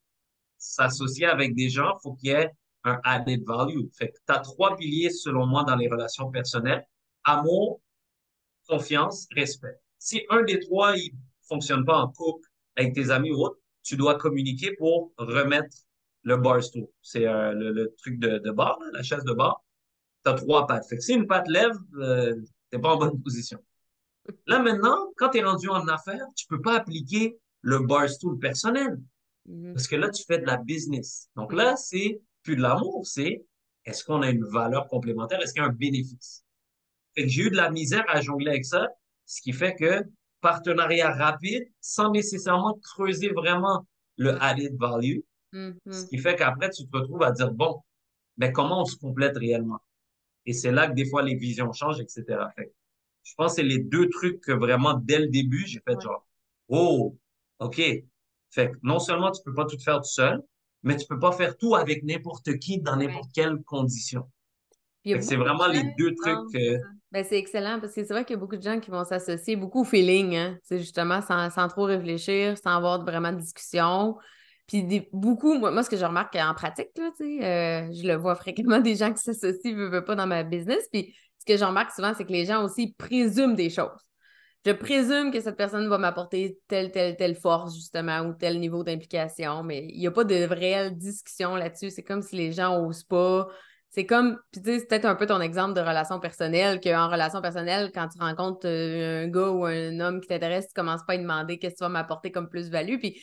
S'associer avec des gens, il faut qu'il y ait un added value. Fait que tu as 3 piliers, selon moi, dans les relations personnelles. Amour, confiance, respect. Si un des 3 ne fonctionne pas en couple avec tes amis ou autres, tu dois communiquer pour remettre le barstool. C'est le truc de bar, là, la chaise de bar. T'as 3 pattes. Fait que si une patte lève, t'es pas en bonne position. Là, maintenant, quand t'es rendu en affaires, tu peux pas appliquer le barstool personnel. Parce que là, tu fais de la business. Donc là, c'est plus de l'amour, c'est est-ce qu'on a une valeur complémentaire? Est-ce qu'il y a un bénéfice? Fait que j'ai eu de la misère à jongler avec ça, ce qui fait que partenariat rapide, sans nécessairement creuser vraiment le added value, ce qui fait qu'après, tu te retrouves à dire, bon, mais comment on se complète réellement? Et c'est là que des fois, les visions changent, etc. Fait, je pense que c'est les 2 trucs que vraiment, dès le début, j'ai fait genre, « Oh, OK. Fait que non seulement tu ne peux pas tout faire tout seul, mais tu ne peux pas faire tout avec n'importe qui dans n'importe quelle condition. C'est vraiment les deux trucs. Ben, c'est excellent parce que c'est vrai qu'il y a beaucoup de gens qui vont s'associer beaucoup au feeling, hein. C'est justement sans trop réfléchir, sans avoir vraiment de discussion. Puis beaucoup, moi, ce que je remarque en pratique, là, je le vois fréquemment, des gens qui s'associent, veulent pas dans ma business. Puis ce que je remarque souvent, c'est que les gens aussi présument des choses. Je présume que cette personne va m'apporter telle force, justement, ou tel niveau d'implication, mais il n'y a pas de réelle discussion là-dessus. C'est comme si les gens n'osent pas. C'est comme, puis tu sais, c'est peut-être un peu ton exemple de relation personnelle, qu'en relation personnelle, quand tu rencontres un gars ou un homme qui t'intéresse, tu commences pas à lui demander qu'est-ce que tu vas m'apporter comme plus-value, puis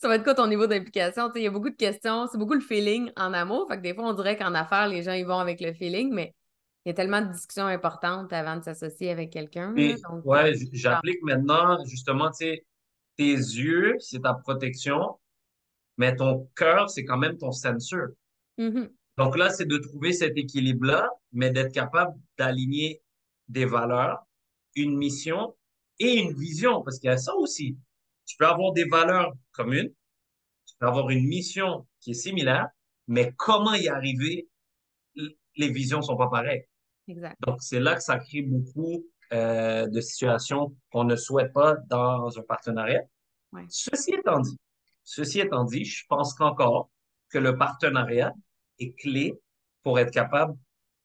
ça va être quoi ton niveau d'implication? Tu sais, il y a beaucoup de questions, c'est beaucoup le feeling en amour, fait que des fois, on dirait qu'en affaires, les gens, ils vont avec le feeling, mais il y a tellement de discussions importantes avant de s'associer avec quelqu'un. Oui, j'applique maintenant, justement, tu sais, tes yeux, c'est ta protection, mais ton cœur, c'est quand même ton censure. Mm-hmm. Donc là, c'est de trouver cet équilibre-là, mais d'être capable d'aligner des valeurs, une mission et une vision, parce qu'il y a ça aussi. Tu peux avoir des valeurs communes, tu peux avoir une mission qui est similaire, mais comment y arriver, les visions sont pas pareilles. Exact. Donc, c'est là que ça crée beaucoup de situations qu'on ne souhaite pas dans un partenariat. Ouais. Ceci étant dit, je pense qu'encore que le partenariat est clé pour être capable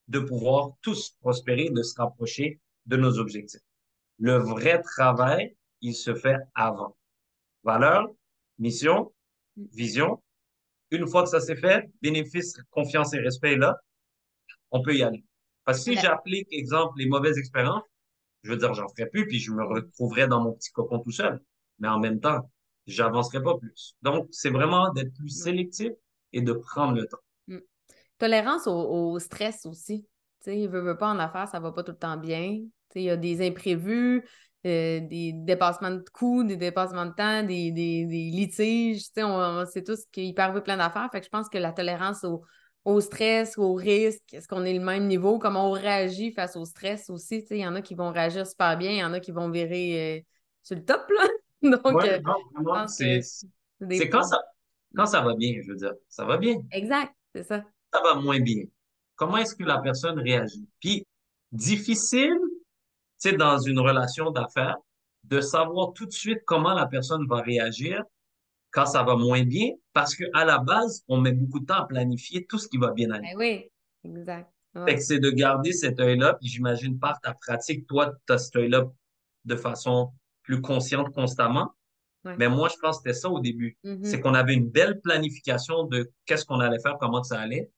de pouvoir tous prospérer, de se rapprocher de nos objectifs. Le vrai travail, il se fait avant. Valeur, mission, vision. Une fois que ça s'est fait, bénéfice, confiance et respect est là, on peut y aller. Parce que si j'applique, exemple, les mauvaises expériences, je veux dire, j'en ferai plus, puis je me retrouverai dans mon petit cocon tout seul. Mais en même temps, j'avancerai pas plus. Donc, c'est vraiment d'être plus sélectif et de prendre le temps. Tolérance au stress aussi. Tu sais, veut pas en affaires, ça va pas tout le temps bien. Tu sais, il y a des imprévus, des dépassements de coûts, des dépassements de temps, des litiges. Tu sais, on sait tous qu'il peut arriver plein d'affaires. Fait que je pense que la tolérance au stress, au risque, est-ce qu'on est le même niveau? Comment on réagit face au stress aussi? Tu sais, il y en a qui vont réagir super bien, il y en a qui vont virer sur le top, là. Donc, ouais, non, c'est quand ça va bien, je veux dire. Ça va bien. Exact, c'est ça. Ça va moins bien. Comment est-ce que la personne réagit? Puis, difficile, tu sais, dans une relation d'affaires, de savoir tout de suite comment la personne va réagir quand ça va moins bien, parce qu'à la base, on met beaucoup de temps à planifier tout ce qui va bien aller. Ben oui, exact. Ouais. Fait que c'est de garder cet œil-là, puis j'imagine par ta pratique, toi, tu as cet œil-là de façon plus consciente constamment. Ouais. Mais moi, je pense que c'était ça au début. Mm-hmm. C'est qu'on avait une belle planification de qu'est-ce qu'on allait faire, comment ça allait,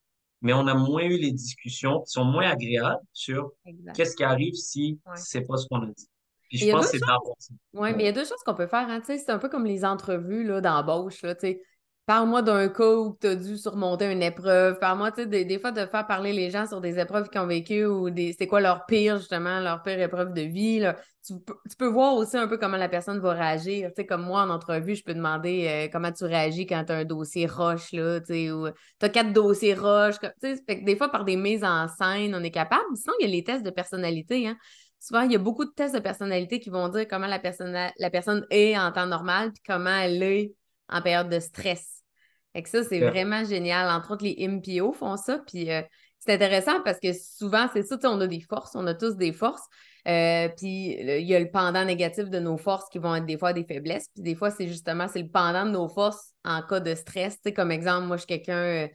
mais on a moins eu les discussions qui sont moins agréables sur qu'est-ce qui arrive si c'est pas ce qu'on a dit. Puis je pense que c'est d'abord ça. Oui, mais il y a deux choses qu'on peut faire. Hein. C'est un peu comme les entrevues là, d'embauche. Là, parle-moi d'un cas où tu as dû surmonter une épreuve. Parle-moi des fois de faire parler les gens sur des épreuves qu'ils ont vécues ou c'est quoi leur pire, justement, leur pire épreuve de vie. Là. Tu peux voir aussi un peu comment la personne va réagir. Tu sais, comme moi, en entrevue, je peux demander comment tu réagis quand tu as un dossier roche, là, tu sais, ou tu as 4 dossiers roches. Tu sais, fait que des fois, par des mises en scène, on est capable. Sinon, il y a les tests de personnalité, hein. Souvent, il y a beaucoup de tests de personnalité qui vont dire comment la personne est en temps normal puis comment elle est en période de stress. Fait que ça, c'est vraiment génial. Entre autres, les MPO font ça. Puis c'est intéressant parce que souvent, c'est ça, on a des forces, on a tous des forces. Puis il y a le pendant négatif de nos forces qui vont être des fois des faiblesses. Puis des fois, c'est le pendant de nos forces en cas de stress. Tu sais, comme exemple, moi, je suis quelqu'un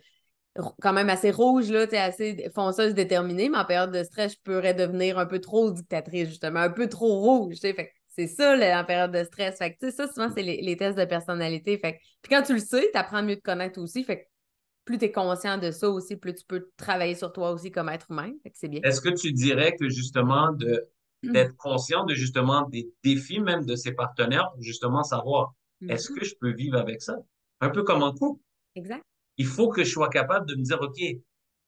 quand même assez rouge, là, assez fonceuse, déterminée, mais en période de stress, je pourrais devenir un peu trop dictatrice, justement, un peu trop rouge. Fait que c'est ça, en période de stress. Fait que ça, souvent, c'est les tests de personnalité. Fait que, puis quand tu le sais, tu apprends mieux te connaître aussi. Fait que plus tu es conscient de ça aussi, plus tu peux travailler sur toi aussi comme être humain. Fait que c'est bien. Est-ce que tu dirais que justement, d'être conscient de justement des défis même de ses partenaires pour justement savoir est-ce que je peux vivre avec ça? Un peu comme en couple. Exact. Il faut que je sois capable de me dire, OK,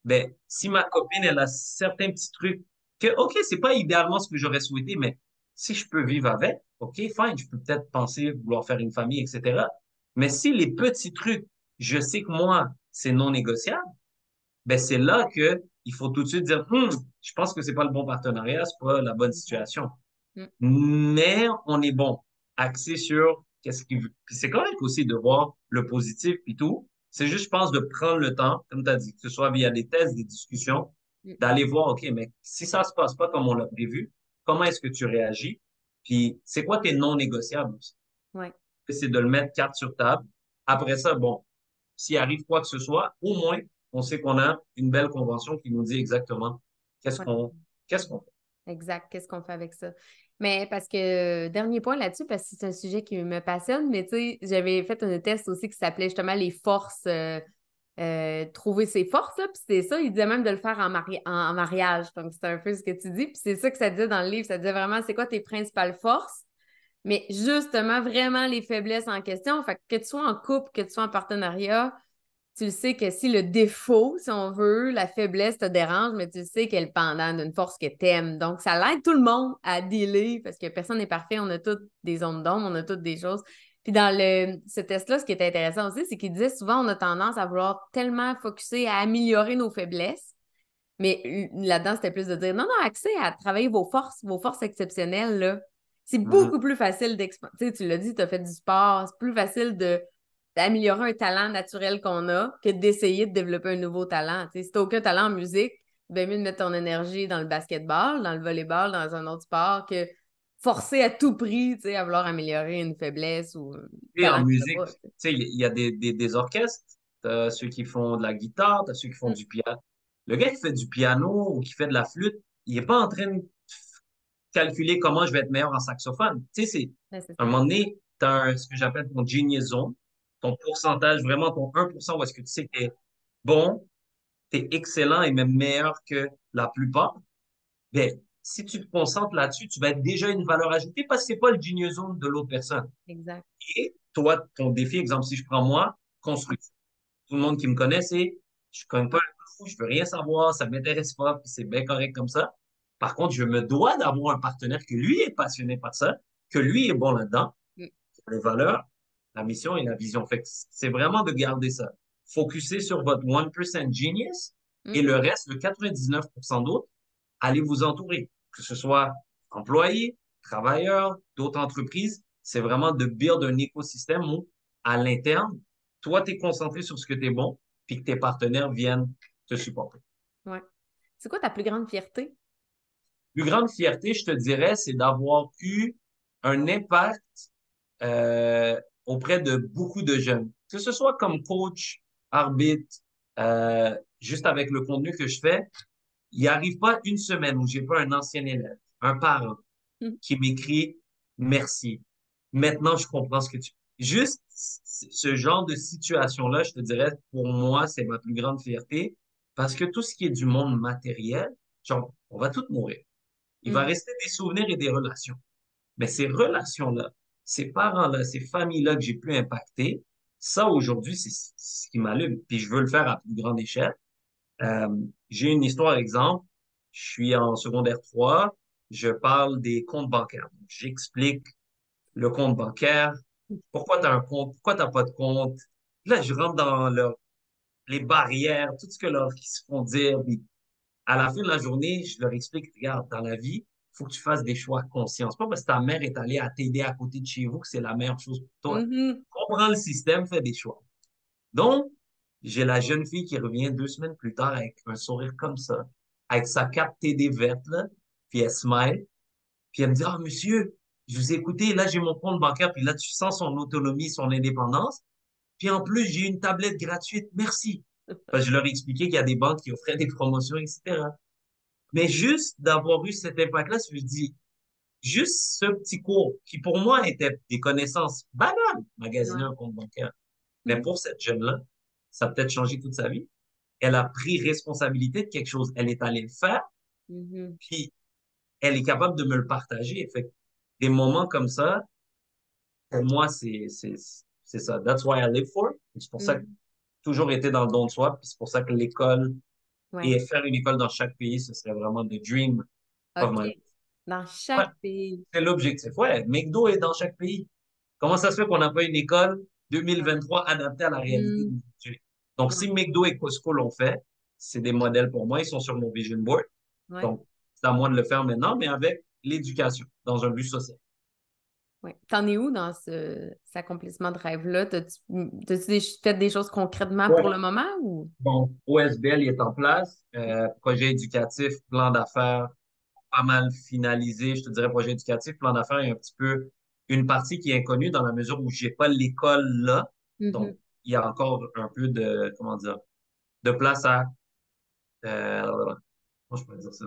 ben, si ma copine, elle a certains petits trucs, que, OK, c'est pas idéalement ce que j'aurais souhaité, mais si je peux vivre avec, OK, fine, je peux peut-être penser vouloir faire une famille, etc. Mais si les petits trucs, je sais que moi, c'est non négociable, ben, c'est là que il faut tout de suite dire, je pense que c'est pas le bon partenariat, c'est pas la bonne situation. Mais on est bon. axé sur qu'est-ce qui... Puis c'est correct aussi de voir le positif puis tout. C'est juste, je pense, de prendre le temps, comme tu as dit, que ce soit via des tests, des discussions, d'aller voir, OK, mais si ça se passe pas comme on l'a prévu, comment est-ce que tu réagis? Puis c'est quoi tes non négociables aussi? Ouais. C'est de le mettre carte sur table. Après ça, bon, s'il arrive quoi que ce soit, au moins, on sait qu'on a une belle convention qui nous dit exactement qu'est-ce qu'on fait. Exact, qu'est-ce qu'on fait avec ça. Mais parce que, dernier point là-dessus, parce que c'est un sujet qui me passionne, mais tu sais, j'avais fait un test aussi qui s'appelait justement les forces, trouver ses forces, là, puis c'est ça, il disait même de le faire en mariage, donc c'est un peu ce que tu dis, puis c'est ça que ça disait dans le livre, ça disait vraiment c'est quoi tes principales forces, mais justement vraiment les faiblesses en question, fait que tu sois en couple, que tu sois en partenariat, tu le sais que si le défaut, si on veut, la faiblesse te dérange, mais tu le sais qu'elle pendant d'une force que t'aimes. Donc, ça l'aide tout le monde à dealer parce que personne n'est parfait. On a toutes des zones d'ombre, on a toutes des choses. Puis dans ce test-là, ce qui était intéressant aussi, c'est qu'il disait souvent on a tendance à vouloir tellement focusser à améliorer nos faiblesses. Mais là-dedans, c'était plus de dire non, accès à travailler vos forces exceptionnelles, là. C'est beaucoup plus facile d'exploiter. Tu sais, tu l'as dit, tu as fait du sport. C'est plus facile d'améliorer un talent naturel qu'on a que d'essayer de développer un nouveau talent. T'sais, si tu n'as aucun talent en musique, bien mieux de mettre ton énergie dans le basketball, dans le volleyball, dans un autre sport que forcer à tout prix à vouloir améliorer une faiblesse. Ou. Et en musique, il y a des orchestres, t'as ceux qui font de la guitare, t'as ceux qui font du piano. Le gars qui fait du piano ou qui fait de la flûte, il n'est pas en train de calculer comment je vais être meilleur en saxophone. C'est à un moment donné, tu as ce que j'appelle ton genius zone, ton pourcentage, vraiment ton 1% où est-ce que tu sais que t'es bon, t'es excellent et même meilleur que la plupart, bien, si tu te concentres là-dessus, tu vas être déjà une valeur ajoutée parce que c'est pas le genius zone de l'autre personne. Exact. Et toi, ton défi, exemple, si je prends moi, construction. Tout le monde qui me connaît, c'est je connais pas un coup, je veux rien savoir, ça m'intéresse pas, puis c'est bien correct comme ça. Par contre, je me dois d'avoir un partenaire que lui est passionné par ça, que lui est bon là-dedans, les valeurs, la mission et la vision. Fait que c'est vraiment de garder ça. Focussez sur votre 1% genius et le reste, le 99% d'autres, allez vous entourer. Que ce soit employés, travailleurs, d'autres entreprises, c'est vraiment de build un écosystème où, à l'interne, toi, tu es concentré sur ce que tu es bon puis que tes partenaires viennent te supporter. Ouais. C'est quoi ta plus grande fierté? Plus grande fierté, je te dirais, c'est d'avoir eu un impact auprès de beaucoup de jeunes. Que ce soit comme coach, arbitre, juste avec le contenu que je fais, il n'arrive pas une semaine où j'ai pas un ancien élève, un parent qui m'écrit « Merci, maintenant je comprends ce que tu... » Juste ce genre de situation-là, je te dirais, pour moi, c'est ma plus grande fierté parce que tout ce qui est du monde matériel, genre, on va tous mourir. Il va rester des souvenirs et des relations. Mais ces relations-là, ces parents-là, ces familles-là que j'ai pu impacter, ça, aujourd'hui, c'est ce qui m'allume. Puis je veux le faire à plus grande échelle. J'ai une histoire, exemple. Je suis en secondaire 3. Je parle des comptes bancaires. J'explique le compte bancaire. Pourquoi tu as un compte? Pourquoi tu n'as pas de compte? Là, je rentre dans les barrières, tout ce que leur qui se font dire. Puis à la fin de la journée, je leur explique, regarde, dans la vie, faut que tu fasses des choix conscients. C'est pas parce que ta mère est allée à t'aider à côté de chez vous que c'est la meilleure chose pour toi. Comprends le système, fais des choix. Donc, j'ai la jeune fille qui revient 2 semaines plus tard avec un sourire comme ça, avec sa carte TD verte, là, puis elle smile, puis elle me dit, ah, monsieur, je vous ai écouté, là, j'ai mon compte bancaire, puis là, tu sens son autonomie, son indépendance, puis en plus, j'ai une tablette gratuite, merci. Parce que je leur ai expliqué qu'il y a des banques qui offraient des promotions, etc. Mais juste d'avoir eu cet impact-là, je me dis, juste ce petit cours qui pour moi était des connaissances banales, magasiner un compte bancaire. Mais pour cette jeune-là, ça a peut-être changé toute sa vie. Elle a pris responsabilité de quelque chose. Elle est allée le faire, puis elle est capable de me le partager. Fait que des moments comme ça, pour moi, c'est ça. That's why I live for. C'est pour ça que j'ai toujours été dans le don de soi, puis c'est pour ça que l'école... Ouais. Et faire une école dans chaque pays, ce serait vraiment le dream. Okay. Dans chaque pays. C'est l'objectif. Ouais, McDo est dans chaque pays. Comment ça se fait qu'on n'a pas une école 2023 adaptée à la réalité? Donc, si McDo et Costco l'ont fait, c'est des modèles pour moi. Ils sont sur mon vision board. Ouais. Donc, c'est à moi de le faire maintenant, mais avec l'éducation, dans un but social. Oui. T'en es où dans cet accomplissement de rêve-là? T'as-tu fait des choses concrètement pour le moment? Ou? Bon, OSBL est en place. Projet éducatif, plan d'affaires, pas mal finalisé. Je te dirais projet éducatif, plan d'affaires, il y a un petit peu une partie qui est inconnue dans la mesure où j'ai pas l'école là. Mm-hmm. Donc, il y a encore un peu de, de place à... comment je pourrais dire ça?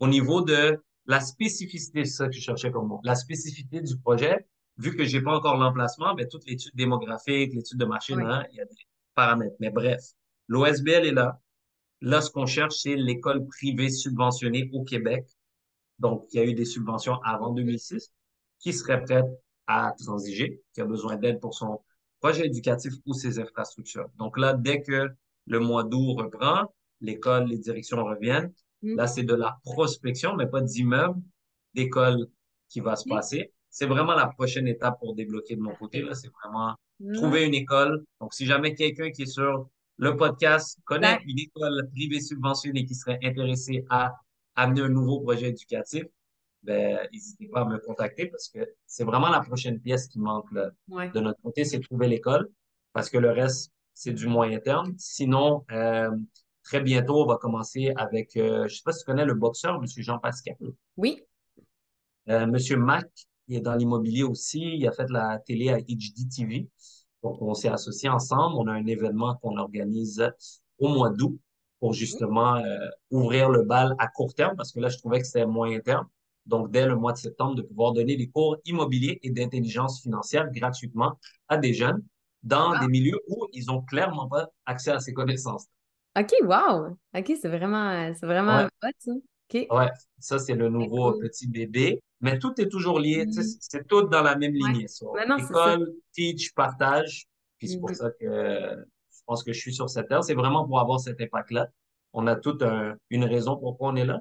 Au niveau de... la spécificité, c'est ça que je cherchais comme mot. La spécificité du projet, vu que j'ai pas encore l'emplacement, ben, toute l'étude démographique, l'étude de marché, là, il y a des paramètres. Mais bref, l'OSBL est là. Là, ce qu'on cherche, c'est l'école privée subventionnée au Québec. Donc, il y a eu des subventions avant 2006 qui serait prête à transiger, qui a besoin d'aide pour son projet éducatif ou ses infrastructures. Donc là, dès que le mois d'août reprend, l'école, les directions reviennent. Là, c'est de la prospection, mais pas d'immeuble, d'école qui va se passer. C'est vraiment la prochaine étape pour débloquer de mon côté. Là, c'est vraiment trouver une école. Donc, si jamais quelqu'un qui est sur le podcast connaît une école privée subventionnée qui serait intéressée à amener un nouveau projet éducatif, ben, n'hésitez pas à me contacter parce que c'est vraiment la prochaine pièce qui manque là, de notre côté, c'est de trouver l'école parce que le reste, c'est du moyen terme. Sinon, très bientôt, on va commencer avec, je ne sais pas si tu connais le boxeur, M. Jean-Pascal. Oui. M. Mac, il est dans l'immobilier aussi. Il a fait la télé à HDTV. Donc, on s'est associés ensemble. On a un événement qu'on organise au mois d'août pour justement ouvrir le bal à court terme parce que là, je trouvais que c'était moyen terme. Donc, dès le mois de septembre, de pouvoir donner des cours immobiliers et d'intelligence financière gratuitement à des jeunes dans des milieux où ils n'ont clairement pas accès à ces connaissances. OK, wow! OK, c'est vraiment hot, ça. Okay. Ouais, ça, c'est le nouveau petit bébé. Mais tout est toujours lié. C'est tout dans la même lignée. Ça. Non, école, teach, partage. Puis c'est pour ça que je pense que je suis sur cette terre. C'est vraiment pour avoir cet impact-là. On a toute une raison pourquoi on est là.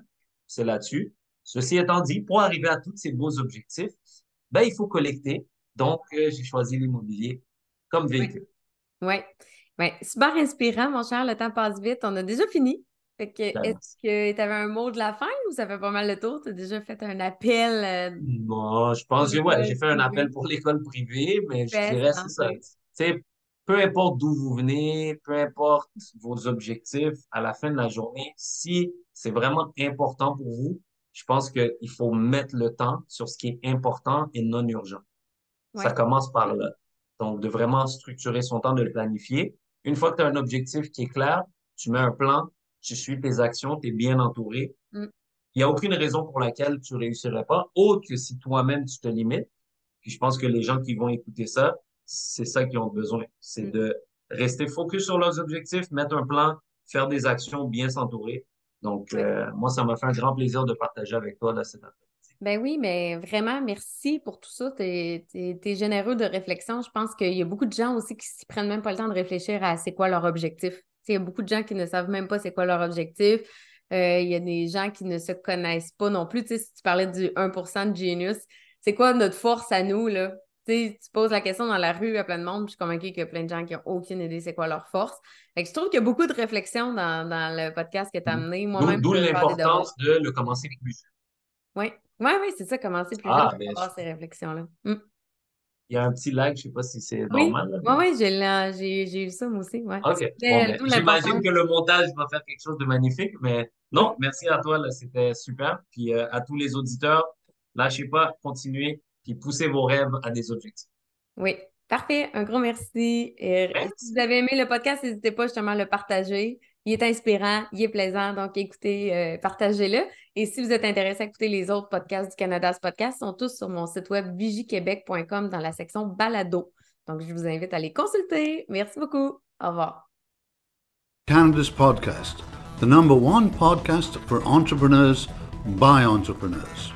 C'est là-dessus. Ceci étant dit, pour arriver à tous ces beaux objectifs, ben, il faut collecter. Donc, j'ai choisi l'immobilier comme véhicule. Oui. Bien, super inspirant, mon cher. Le temps passe vite. On a déjà fini. Fait que, est-ce que tu avais un mot de la fin ou ça fait pas mal le tour? Tu as déjà fait un appel? Bon, je pense que j'ai fait un appel pour l'école privée, mais je dirais c'est ça. T'sais, peu importe d'où vous venez, peu importe vos objectifs, à la fin de la journée, si c'est vraiment important pour vous, je pense qu'il faut mettre le temps sur ce qui est important et non urgent. Ouais. Ça commence par là. Donc, de vraiment structurer son temps, de le planifier. Une fois que tu as un objectif qui est clair, tu mets un plan, tu suis tes actions, tu es bien entouré. Il n'y a aucune raison pour laquelle tu ne réussirais pas, autre que si toi-même, tu te limites. Puis je pense que les gens qui vont écouter ça, c'est ça qu'ils ont besoin. C'est de rester focus sur leurs objectifs, mettre un plan, faire des actions, bien s'entourer. Donc, moi, ça m'a fait un grand plaisir de partager avec toi là, cette année. Ben oui, mais vraiment, merci pour tout ça. T'es généreux de réflexion. Je pense qu'il y a beaucoup de gens aussi qui ne prennent même pas le temps de réfléchir à c'est quoi leur objectif. T'sais, il y a beaucoup de gens qui ne savent même pas c'est quoi leur objectif. Il y a des gens qui ne se connaissent pas non plus. T'sais, si tu parlais du 1% de genius, c'est quoi notre force à nous, là? T'sais, tu poses la question dans la rue à plein de monde, puis je suis convaincue qu'il y a plein de gens qui n'ont aucune idée c'est quoi leur force. Fait que je trouve qu'il y a beaucoup de réflexion dans le podcast que tu as amené. Moi-même, d'où l'importance de le commencer plus. Oui, c'est ça, commencer plus tard pour avoir ces réflexions-là. Il y a un petit lag, je ne sais pas si c'est normal. Oui, j'ai eu ça, moi aussi. Ouais. OK. Bon, j'imagine que le montage va faire quelque chose de magnifique, mais non, merci à toi, là, c'était super. Puis à tous les auditeurs, lâchez pas, continuez, puis poussez vos rêves à des objectifs. Oui, parfait. Un gros merci. Si vous avez aimé le podcast, n'hésitez pas justement à le partager. Il est inspirant, il est plaisant, donc écoutez, partagez-le. Et si vous êtes intéressé à écouter les autres podcasts du Canada's podcast, ils sont tous sur mon site web bijiquebec.com dans la section balado. Donc, je vous invite à les consulter. Merci beaucoup. Au revoir. Canada's podcast, the number one podcast for entrepreneurs by entrepreneurs.